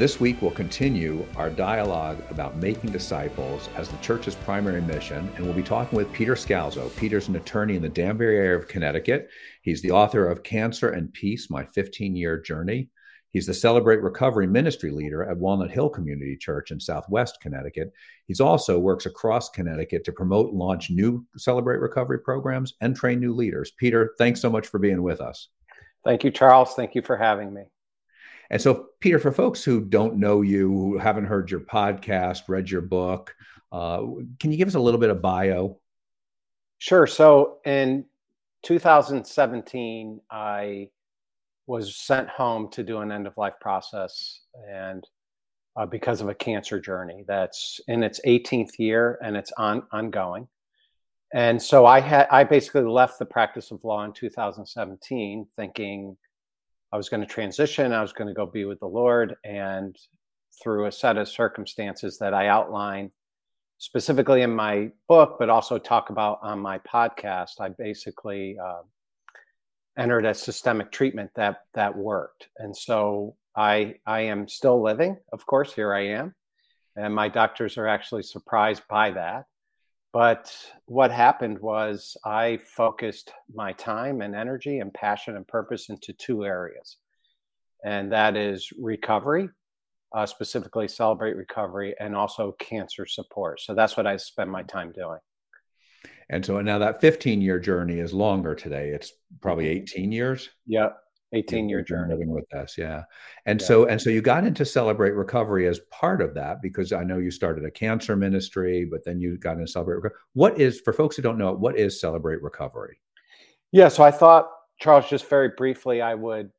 This week, we'll continue our dialogue about making disciples as the church's primary mission, and we'll be talking with Peter Scalzo. Peter's an attorney in the Danbury area of Connecticut. He's the author of Cancer and Peace, My 15-Year Journey. He's the Celebrate Recovery ministry leader at Walnut Hill Community Church in Southwest Connecticut. He also works across Connecticut to promote and launch new Celebrate Recovery programs and train new leaders. Peter, thanks so much for being with us. Thank you, Charles. Thank you for having me. And so, Peter, for folks who don't know you, who haven't heard your podcast, read your book, can you give us a little bit of bio? Sure. So in 2017, I was sent home to do an end-of-life process, and because of a cancer journey that's in its 18th year and it's ongoing. And so I basically left the practice of law in 2017 thinking I was going to transition. I was going to go be with the Lord. And through a set of circumstances that I outline specifically in my book, but also talk about on my podcast, I basically entered a systemic treatment that worked. And so I am still living, of course, here I am. And my doctors are actually surprised by that. But what happened was I focused my time and energy and passion and purpose into two areas. And that is recovery, specifically Celebrate Recovery, and also cancer support. So that's what I spend my time doing. And so now that 15-year journey is longer today. It's probably 18 years. Yeah. 18-year journey living with us, yeah. So you got into Celebrate Recovery as part of that, because I know you started a cancer ministry, but then you got into Celebrate Recovery. What is, for folks who don't know, what is Celebrate Recovery? Yeah, so I thought, Charles, just very briefly, I would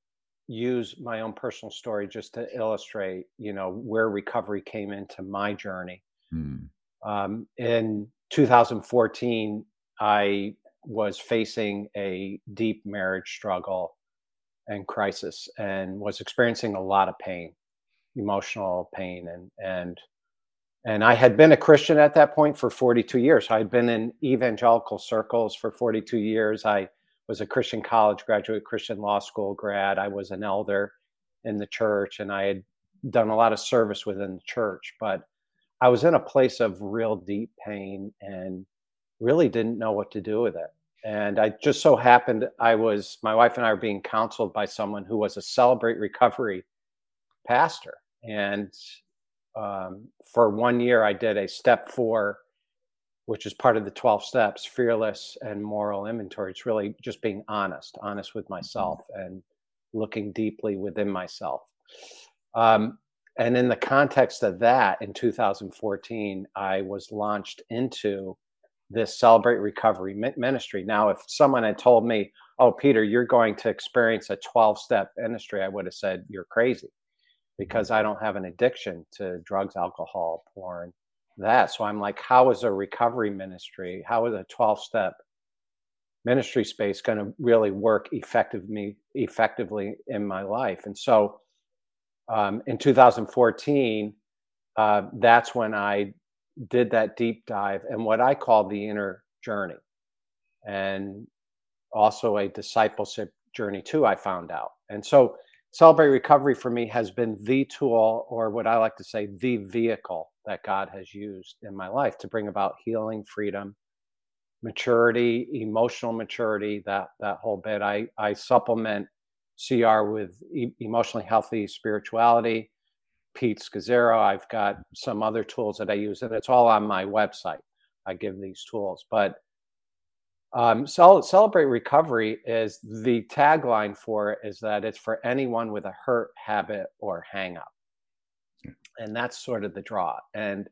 use my own personal story just to illustrate, where recovery came into my journey. In 2014, I was facing a deep marriage struggle and crisis, and was experiencing a lot of pain, emotional pain. And I had been a Christian at that point for 42 years. I had been in evangelical circles for 42 years. I was a Christian college graduate, Christian law school grad. I was an elder in the church, and I had done a lot of service within the church, but I was in a place of real deep pain and really didn't know what to do with it. And I just so happened, my wife and I were being counseled by someone who was a Celebrate Recovery pastor. And for 1 year, I did a step 4, which is part of the 12 steps, fearless and moral inventory. It's really just being honest with myself and looking deeply within myself. And in the context of that, in 2014, I was launched into this Celebrate Recovery ministry. Now, if someone had told me, oh, Peter, you're going to experience a 12-step ministry, I would have said, you're crazy, because I don't have an addiction to drugs, alcohol, porn, that. So I'm like, how is a recovery ministry, how is a 12-step ministry space going to really work effectively in my life? And so in 2014, that's when I did that deep dive and what I call the inner journey, and also a discipleship journey too, I found out. And so Celebrate Recovery for me has been the tool, or what I like to say, the vehicle that God has used in my life to bring about healing, freedom, maturity, emotional maturity, that whole bit. I supplement CR with emotionally healthy spirituality, Pete Scazzaro. I've got some other tools that I use, and it's all on my website. I give these tools. But Celebrate Recovery, is the tagline for it is that it's for anyone with a hurt, habit, or hang up. And that's sort of the draw. And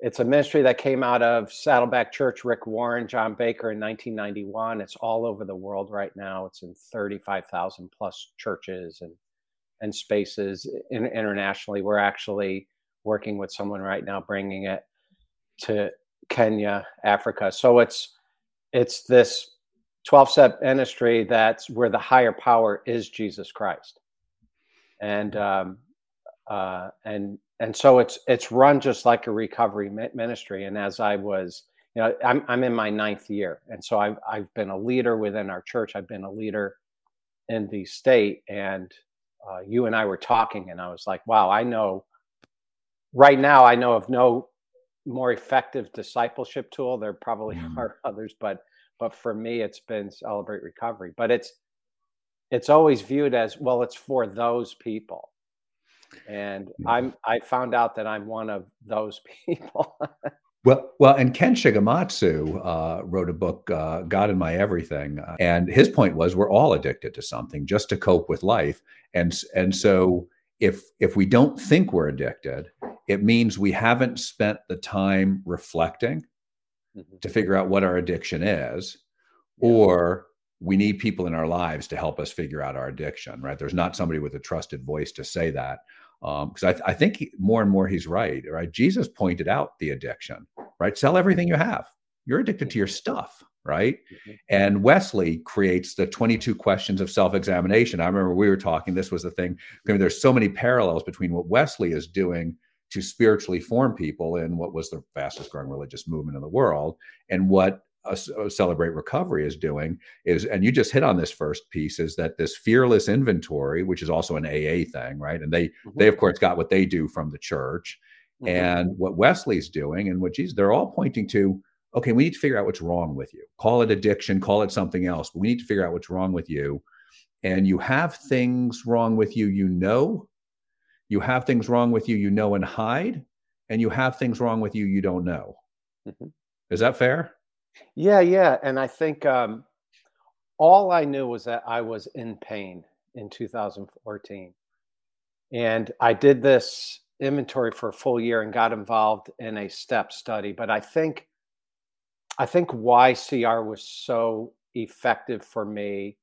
it's a ministry that came out of Saddleback Church, Rick Warren, John Baker in 1991. It's all over the world right now. It's in 35,000 plus churches and spaces internationally. We're actually working with someone right now, bringing it to Kenya, Africa. So it's this 12-step ministry that's where the higher power is Jesus Christ, and so it's run just like a recovery ministry. And as I was, I'm in my 9th year, and so I've been a leader within our church. I've been a leader in the state, and you and I were talking, and I was like, wow, I know right now, I know of no more effective discipleship tool. There probably are others, but for me, it's been Celebrate Recovery. But it's always viewed as, well, it's for those people. And I found out that I'm one of those people. Well, and Ken Shigematsu wrote a book, God in My Everything. And his point was, we're all addicted to something just to cope with life. And so if we don't think we're addicted, it means we haven't spent the time reflecting to figure out what our addiction is, or we need people in our lives to help us figure out our addiction, right? There's not somebody with a trusted voice to say that. Because I think more and more he's right, right? Jesus pointed out the addiction, right? Sell everything you have. You're addicted to your stuff, right? And Wesley creates the 22 questions of self-examination. I remember we were talking, this was the thing. I mean, there's so many parallels between what Wesley is doing to spiritually form people in what was the fastest growing religious movement in the world and what Celebrate Recovery is doing is, and you just hit on this first piece, is that this fearless inventory, which is also an AA thing, right? And they of course got what they do from the church, and what Wesley's doing and what Jesus, they're all pointing to, okay, we need to figure out what's wrong with you. Call it addiction, call it something else, but we need to figure out what's wrong with you. And you have things wrong with you, you have things wrong with you, and hide, and you have things wrong with you, you don't know. Is that fair? Yeah. And I think all I knew was that I was in pain in 2014. And I did this inventory for a full year and got involved in a step study. But I think why CR was so effective for me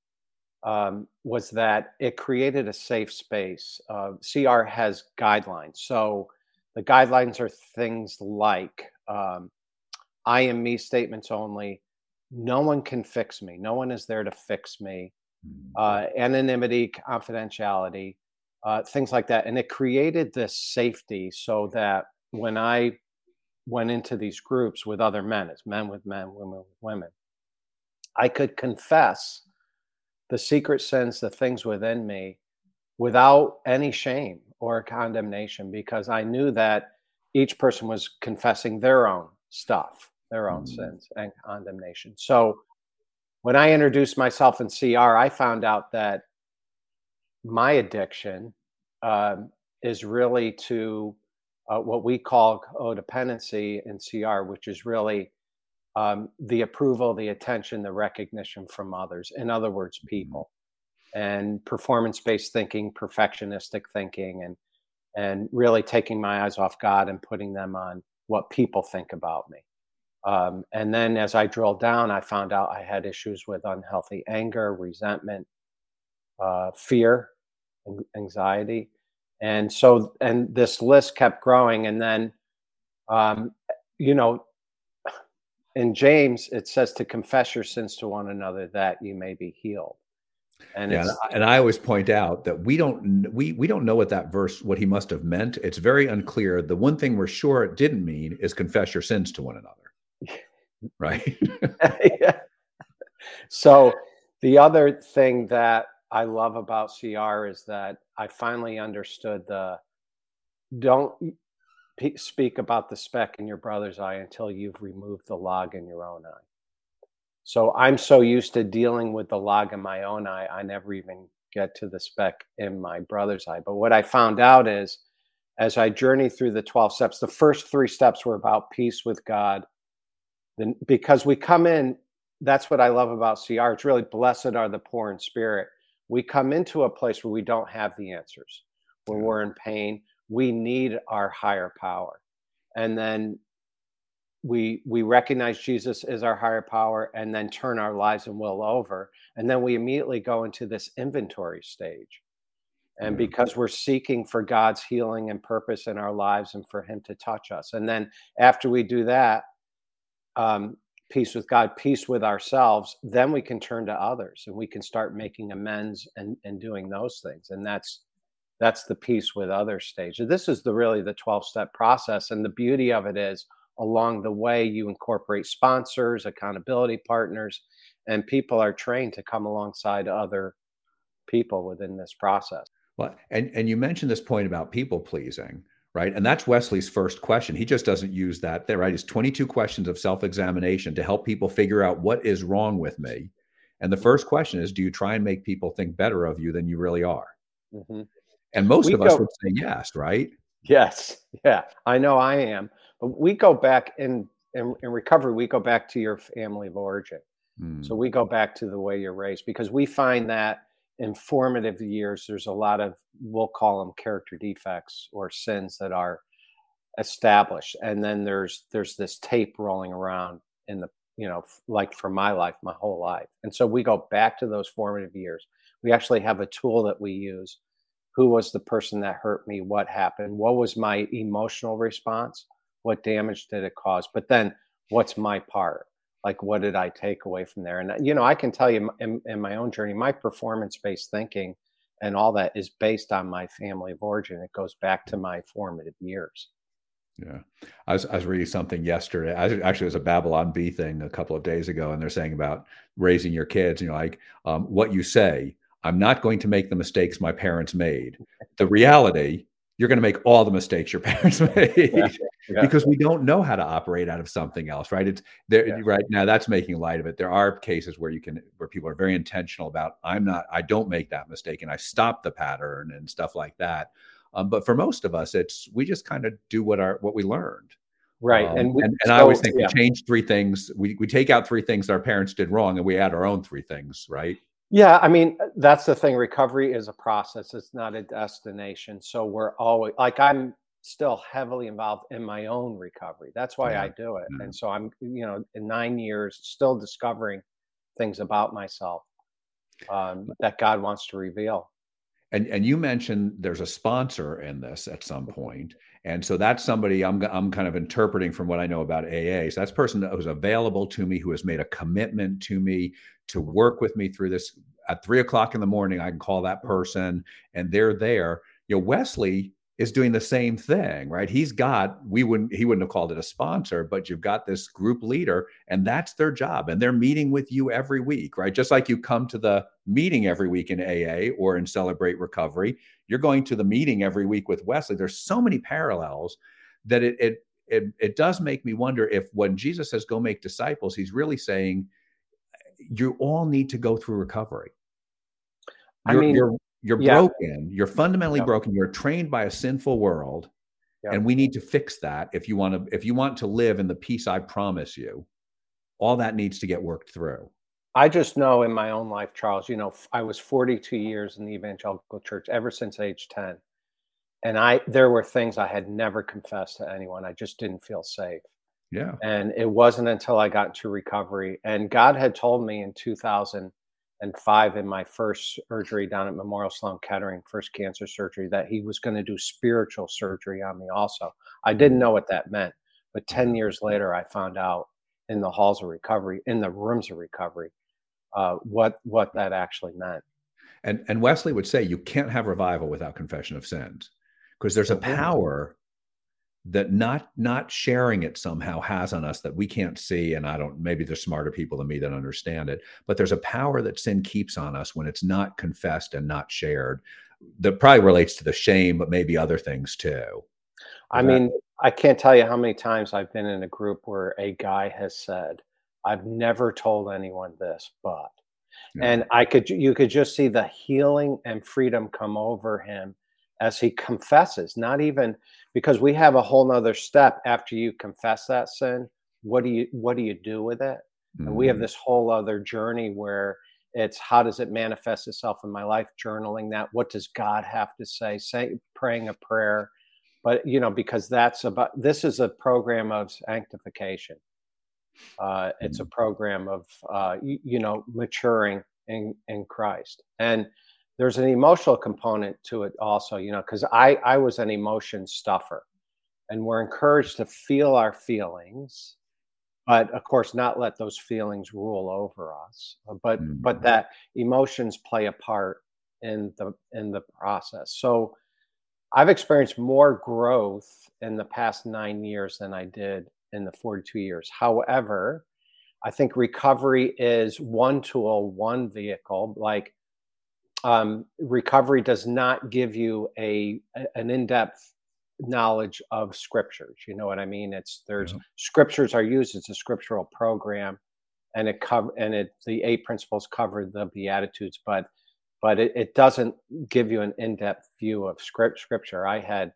was that it created a safe space. CR has guidelines. So the guidelines are things like I am me statements only. No one can fix me. No one is there to fix me. Anonymity, confidentiality, things like that. And it created this safety so that when I went into these groups with other men, it's men with men, women with women, I could confess the secret sins, the things within me, without any shame or condemnation, because I knew that each person was confessing their own stuff, their own sins and condemnation. So when I introduced myself in CR, I found out that my addiction is really to what we call codependency in CR, which is really the approval, the attention, the recognition from others. In other words, people, and performance-based thinking, perfectionistic thinking, and really taking my eyes off God and putting them on what people think about me. And then as I drilled down, I found out I had issues with unhealthy anger, resentment, fear, anxiety. And so, and this list kept growing. And then, in James, it says to confess your sins to one another that you may be healed. And and I always point out that we don't know what that verse, what he must have meant. It's very unclear. The one thing we're sure it didn't mean is confess your sins to one another, right? Yeah. So the other thing that I love about CR is that I finally understood don't speak about the speck in your brother's eye until you've removed the log in your own eye. So I'm so used to dealing with the log in my own eye, I never even get to the speck in my brother's eye. But what I found out is, as I journeyed through the 12 steps, the first three steps were about peace with God. Then, because we come in, that's what I love about CR. It's really blessed are the poor in spirit. We come into a place where we don't have the answers, where we're in pain. We need our higher power. And then we recognize Jesus as our higher power, and then turn our lives and will over. And then we immediately go into this inventory stage. And because we're seeking for God's healing and purpose in our lives and for him to touch us. And then after we do that, peace with God, peace with ourselves, then we can turn to others and we can start making amends and doing those things. And that's the peace with others stage. This is really the 12-step process. And the beauty of it is, along the way, you incorporate sponsors, accountability partners, and people are trained to come alongside other people within this process. Well, and you mentioned this point about people pleasing, right? And that's Wesley's first question. He just doesn't use that there, right? It's 22 questions of self-examination to help people figure out what is wrong with me. And the first question is, do you try and make people think better of you than you really are? Mm-hmm. And most of us would say yes, right? Yes. Yeah, I know I am. But we go back in recovery, we go back to your family of origin. Mm. So we go back to the way you're raised, because we find that in formative years, there's a lot of, we'll call them character defects or sins that are established. And then there's this tape rolling around in the, you know, like for my life, my whole life. And so we go back to those formative years. We actually have a tool that we use. Who was the person that hurt me? What happened? What was my emotional response? What damage did it cause? But then what's my part? Like, what did I take away from there? And, you know, I can tell you in my own journey, my performance-based thinking and all that is based on my family of origin. It goes back to my formative years. Yeah. I was reading something yesterday. Actually, it was a Babylon Bee thing a couple of days ago. And they're saying about raising your kids, you know, like what you say, I'm not going to make the mistakes my parents made. The reality, you're going to make all the mistakes your parents made because we don't know how to operate out of something else, right? It's there right now. That's making light of it. There are cases where where people are very intentional about, I don't make that mistake and I stop the pattern and stuff like that. But for most of us, we just kind of do what we learned. Right. And I always think we change three things. We take out three things that our parents did wrong and we add our own three things, right? Yeah, I mean, that's the thing. Recovery is a process. It's not a destination. So we're always like, I'm still heavily involved in my own recovery. That's why I do it. And so I'm, you know, in 9 years, still discovering things about myself that God wants to reveal. And you mentioned there's a sponsor in this at some point. And so that's somebody I'm kind of interpreting from what I know about AA. So that's a person that was available to me, who has made a commitment to me to work with me through this. At 3:00 in the morning, I can call that person and they're there. You know, Wesley is doing the same thing, right? He wouldn't have called it a sponsor, but you've got this group leader and that's their job. And they're meeting with you every week, right? Just like you come to the meeting every week in AA or in Celebrate Recovery, you're going to the meeting every week with Wesley. There's so many parallels that it does make me wonder if when Jesus says, go make disciples, he's really saying you all need to go through recovery. You're broken. You're fundamentally broken. You're trained by a sinful world, and we need to fix that. If you want to live in the peace I promise you, all that needs to get worked through. I just know in my own life, Charles, you know, I was 42 years in the evangelical church ever since age 10, and there were things I had never confessed to anyone. I just didn't feel safe. Yeah, and it wasn't until I got into recovery, and God had told me in 2005 in my first surgery down at Memorial Sloan Kettering, first cancer surgery, that he was going to do spiritual surgery on me also. I didn't know what that meant, but 10 years later, I found out in the halls of recovery, in the rooms of recovery, what that actually meant. And Wesley would say, you can't have revival without confession of sins, because there's a power that not sharing it somehow has on us that we can't see. And maybe there's smarter people than me that understand it, but there's a power that sin keeps on us when it's not confessed and not shared. That probably relates to the shame, but maybe other things too. I mean, I can't tell you how many times I've been in a group where a guy has said, I've never told anyone this, but, and you could just see the healing and freedom come over him as he confesses, not even because we have a whole nother step after you confess that sin. What do you do with it? Mm-hmm. And we have this whole other journey where it's, how does it manifest itself in my life? Journaling that. What does God have to say? Praying a prayer. But, you know, because this is a program of sanctification. It's a program of, you know, maturing in Christ. And there's an emotional component to it also, you know, because I was an emotion stuffer, and we're encouraged to feel our feelings, but of course not let those feelings rule over us, but that emotions play a part in the process. So I've experienced more growth in the past 9 years than I did in the 42 years. However, I think recovery is one tool, one vehicle, like recovery does not give you an in-depth knowledge of scriptures. You know what I mean? Scriptures are used. It's a scriptural program, and the eight principles cover the Beatitudes, but it doesn't give you an in-depth view of scripture. I had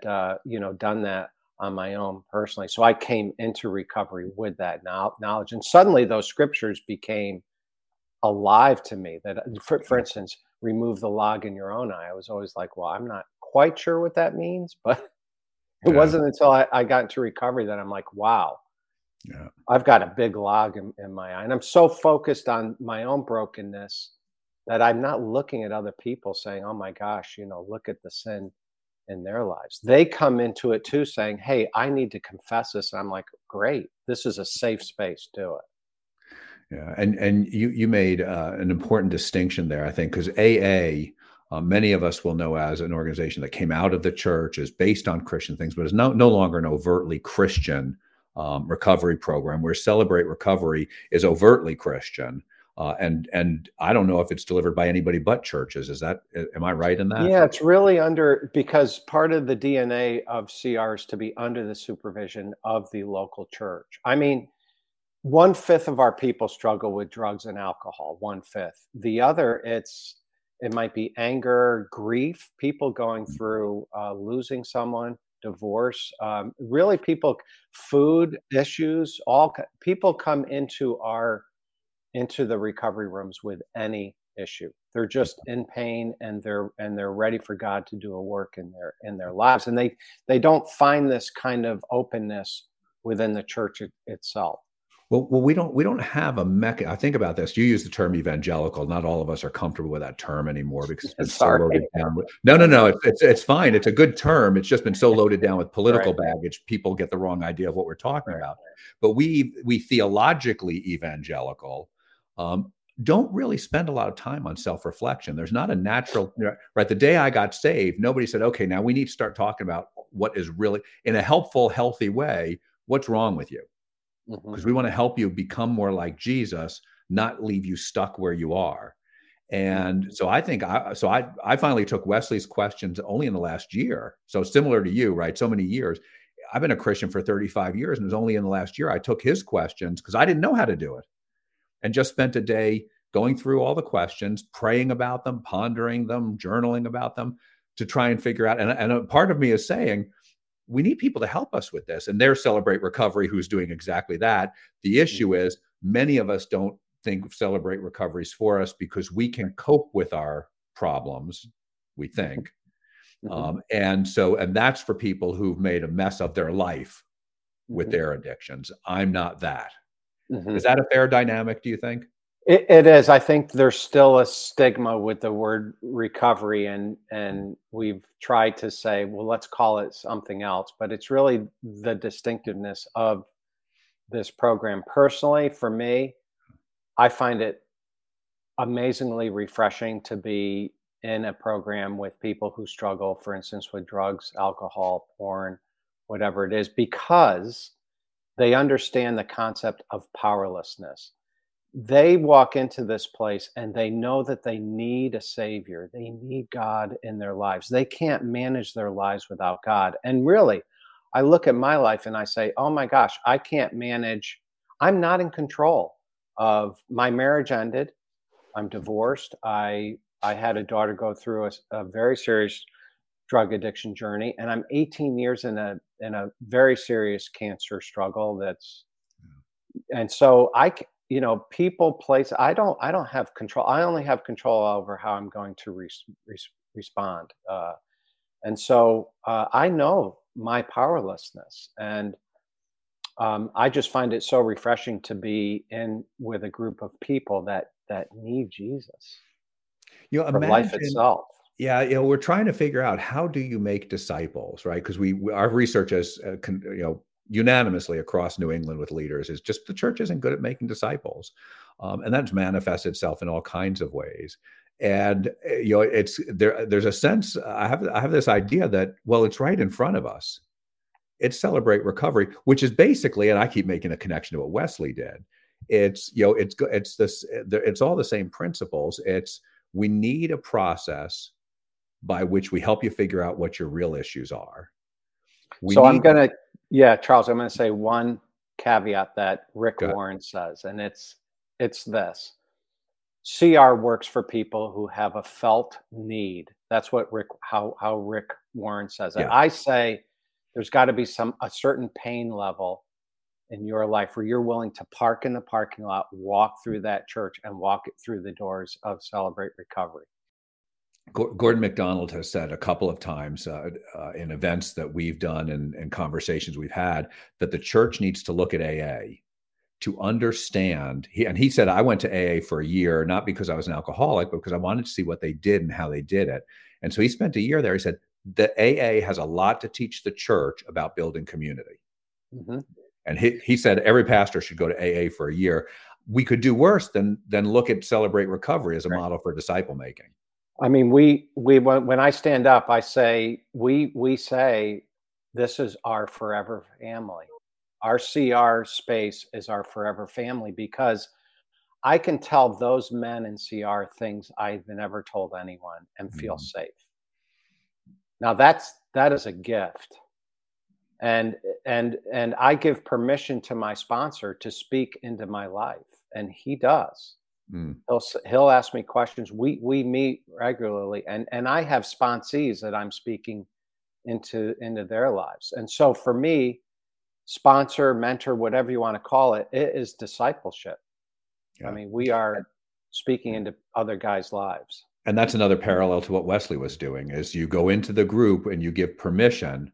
done that on my own personally. So I came into recovery with that knowledge, and suddenly those scriptures became alive to me. That, for instance, remove the log in your own eye. I was always like, well, I'm not quite sure what that means, but it wasn't until I got into recovery that I'm like, wow, I've got a big log in my eye. And I'm so focused on my own brokenness that I'm not looking at other people saying, oh my gosh, look at the sin in their lives. They come into it too saying, hey, I need to confess this. And I'm like, great, this is a safe space, do it. Yeah. And you made an important distinction there, I think, because AA, many of us will know as an organization that came out of the church, is based on Christian things, but is no longer an overtly Christian recovery program, where Celebrate Recovery is overtly Christian. And I don't know if it's delivered by anybody but churches. Am I right in that? Yeah, it's really because part of the DNA of CR is to be under the supervision of the local church. I mean, 1/5 of our people struggle with drugs and alcohol, 1/5. The other, it might be anger, grief, people going through losing someone, divorce, really people, food issues, all people come into the recovery rooms with any issue. They're just in pain, and they're ready for God to do a work in their lives. And they don't find this kind of openness within the church itself. Well, we don't have a mechanism. I think about this. You use the term evangelical. Not all of us are comfortable with that term anymore because it's been so loaded down with— No. It's fine. It's a good term. It's just been so loaded down with political baggage. People get the wrong idea of what we're talking about. But we theologically evangelical don't really spend a lot of time on self-reflection. There's not a natural, right? The day I got saved, nobody said, okay, now we need to start talking about what is really, in a helpful, healthy way, what's wrong with you? Because we want to help you become more like Jesus, not leave you stuck where you are. And so I finally took Wesley's questions only in the last year. So similar to you, right? So many years. I've been a Christian for 35 years, and it was only in the last year I took his questions because I didn't know how to do it, and just spent a day going through all the questions, praying about them, pondering them, journaling about them to try and figure out. And a part of me is saying, we need people to help us with this. And there's Celebrate Recovery, who's doing exactly that. The issue is many of us don't think of Celebrate Recovery's for us because we can cope with our problems, we think. And that's for people who've made a mess of their life with their addictions. I'm not that. Is that a fair dynamic, do you think? It is. I think there's still a stigma with the word recovery, and we've tried to say, well, let's call it something else, but it's really the distinctiveness of this program. Personally, for me, I find it amazingly refreshing to be in a program with people who struggle, for instance, with drugs, alcohol, porn, whatever it is, because they understand the concept of powerlessness. They walk into this place and they know that they need a savior. They need God in their lives. They can't manage their lives without God. And really, I look at my life and I say, oh my gosh, I can't manage. I'm not in control of my marriage ended. I'm divorced. I had a daughter go through a very serious drug addiction journey, and I'm 18 years in a very serious cancer struggle. And so people, place, I don't have control. I only have control over how I'm going to respond. And so I know my powerlessness, and I just find it so refreshing to be in with a group of people that need Jesus for life itself. Yeah, we're trying to figure out, how do you make disciples, right? Because our research has unanimously across New England with leaders is just the church isn't good at making disciples. And that's manifested itself in all kinds of ways. And, it's there's a sense, I have this idea that, well, it's right in front of us. It's Celebrate Recovery, which is basically, and I keep making a connection to what Wesley did. It's all the same principles. It's we need a process by which we help you figure out what your real issues are. Charles, I'm going to say one caveat that Rick Warren says, and it's this. CR works for people who have a felt need. That's what how Rick Warren says it. Yeah. I say there's got to be a certain pain level in your life where you're willing to park in the parking lot, walk through that church, and walk it through the doors of Celebrate Recovery. Gordon McDonald has said a couple of times in events that we've done and conversations we've had that the church needs to look at AA to understand. He said, I went to AA for a year, not because I was an alcoholic, but because I wanted to see what they did and how they did it. And so he spent a year there. He said, the AA has a lot to teach the church about building community. Mm-hmm. And he said, every pastor should go to AA for a year. We could do worse than look at Celebrate Recovery as a model for disciple making. I mean, we when I stand up, I say, we say, this is our forever family. Our CR space is our forever family, because I can tell those men in CR things I've never told anyone and feel safe. Now that is a gift. And I give permission to my sponsor to speak into my life, and he does. He'll ask me questions. We meet regularly, and I have sponsees that I'm speaking into their lives. And so for me, sponsor, mentor, whatever you want to call it, it is discipleship. Yeah. I mean, we are speaking into other guys' lives. And that's another parallel to what Wesley was doing, is you go into the group and you give permission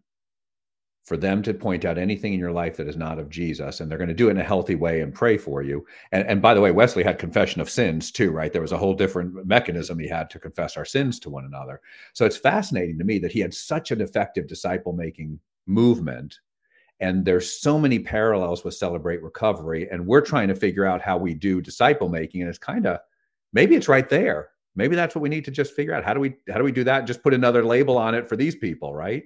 for them to point out anything in your life that is not of Jesus. And they're going to do it in a healthy way and pray for you. And by the way, Wesley had confession of sins too, right? There was a whole different mechanism he had to confess our sins to one another. So it's fascinating to me that he had such an effective disciple-making movement. And there's so many parallels with Celebrate Recovery. And we're trying to figure out how we do disciple-making. And it's kind of, maybe it's right there. Maybe that's what we need to just figure out. How do we do that? Just put another label on it for these people, right?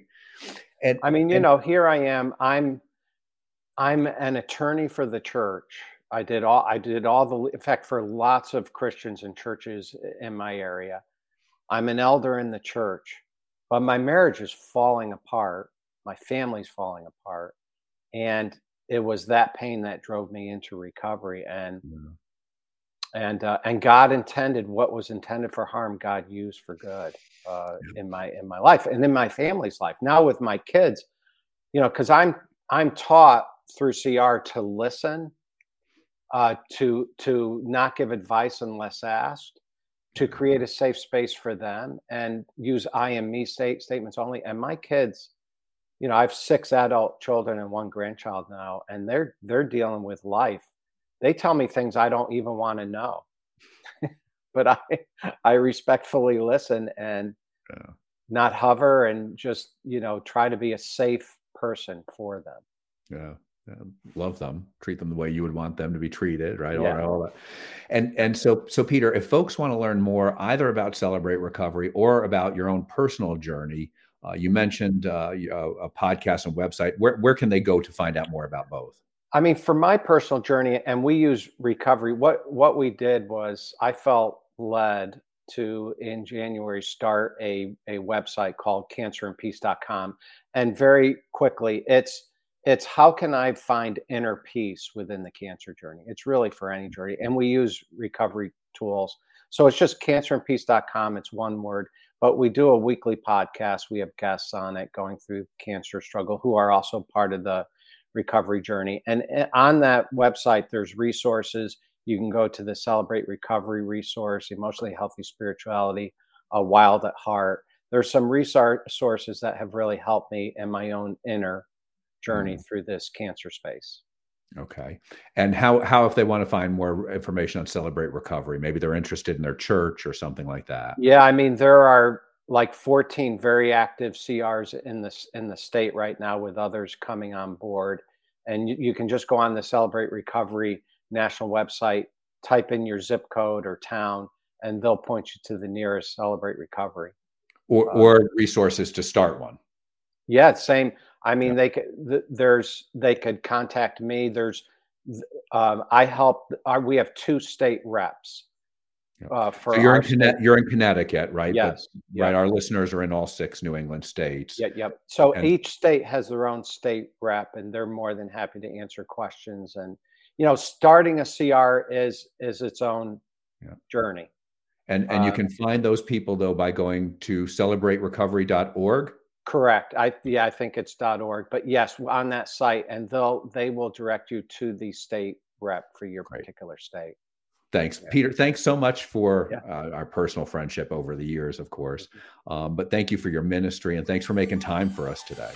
And, I mean, you know, here I am. I'm an attorney for the church. In fact, for lots of Christians and churches in my area, I'm an elder in the church, but my marriage is falling apart. My family's falling apart. And it was that pain that drove me into recovery. And God intended what was intended for harm, God used for good in my life and in my family's life. Now with my kids, you know, because I'm taught through CR to listen, to not give advice unless asked, to create a safe space for them, and use I and me statements only. And my kids, you know, I have 6 adult children and 1 grandchild now, and they're dealing with life. They tell me things I don't even want to know, but I respectfully listen and not hover, and just, you know, try to be a safe person for them. Yeah. Love them. Treat them the way you would want them to be treated. Right. Yeah. All that. And so Peter, if folks want to learn more either about Celebrate Recovery or about your own personal journey, you mentioned a podcast and website. Where can they go to find out more about both? I mean, for my personal journey, and we use recovery, what we did was I felt led to, in January, start a website called cancerandpeace.com. And very quickly, it's how can I find inner peace within the cancer journey? It's really for any journey. And we use recovery tools. So it's just cancerandpeace.com. It's one word. But we do a weekly podcast. We have guests on it going through cancer struggle who are also part of the recovery journey. And on that website, there's resources. You can go to the Celebrate Recovery resource, Emotionally Healthy Spirituality, Wild at Heart. There's some resources that have really helped me in my own inner journey through this cancer space. Okay. And how if they want to find more information on Celebrate Recovery, maybe they're interested in their church or something like that. Yeah. I mean, there are like 14 very active CRs in the state right now, with others coming on board. And you can just go on the Celebrate Recovery national website, type in your zip code or town, and they'll point you to the nearest Celebrate Recovery. Or resources to start one. Yeah, same. I mean, they could contact me. We have 2 state reps So you're in Connecticut, right? Yes. But, yep. Right. Our listeners are in all 6 New England states. Yeah. Yep. So each state has their own state rep, and they're more than happy to answer questions. And you know, starting a CR is its own journey. And you can find those people though by going to celebraterecovery.org. Correct. I think it's .org, but yes, on that site, and they will direct you to the state rep for your particular state. Thanks, Peter. Thanks so much for our personal friendship over the years, of course. But thank you for your ministry, and thanks for making time for us today.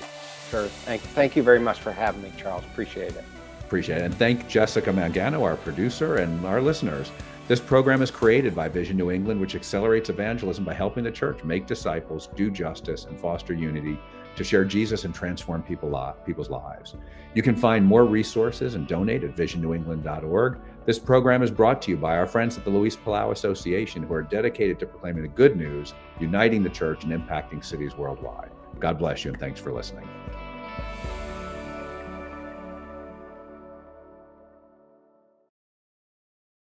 Sure. Thank you very much for having me, Charles. Appreciate it. Appreciate it. And thank Jessica Mangano, our producer, and our listeners. This program is created by Vision New England, which accelerates evangelism by helping the church make disciples, do justice, and foster unity to share Jesus and transform people's lives. You can find more resources and donate at visionnewengland.org. This program is brought to you by our friends at the Luis Palau Association, who are dedicated to proclaiming the good news, uniting the church, and impacting cities worldwide. God bless you, and thanks for listening.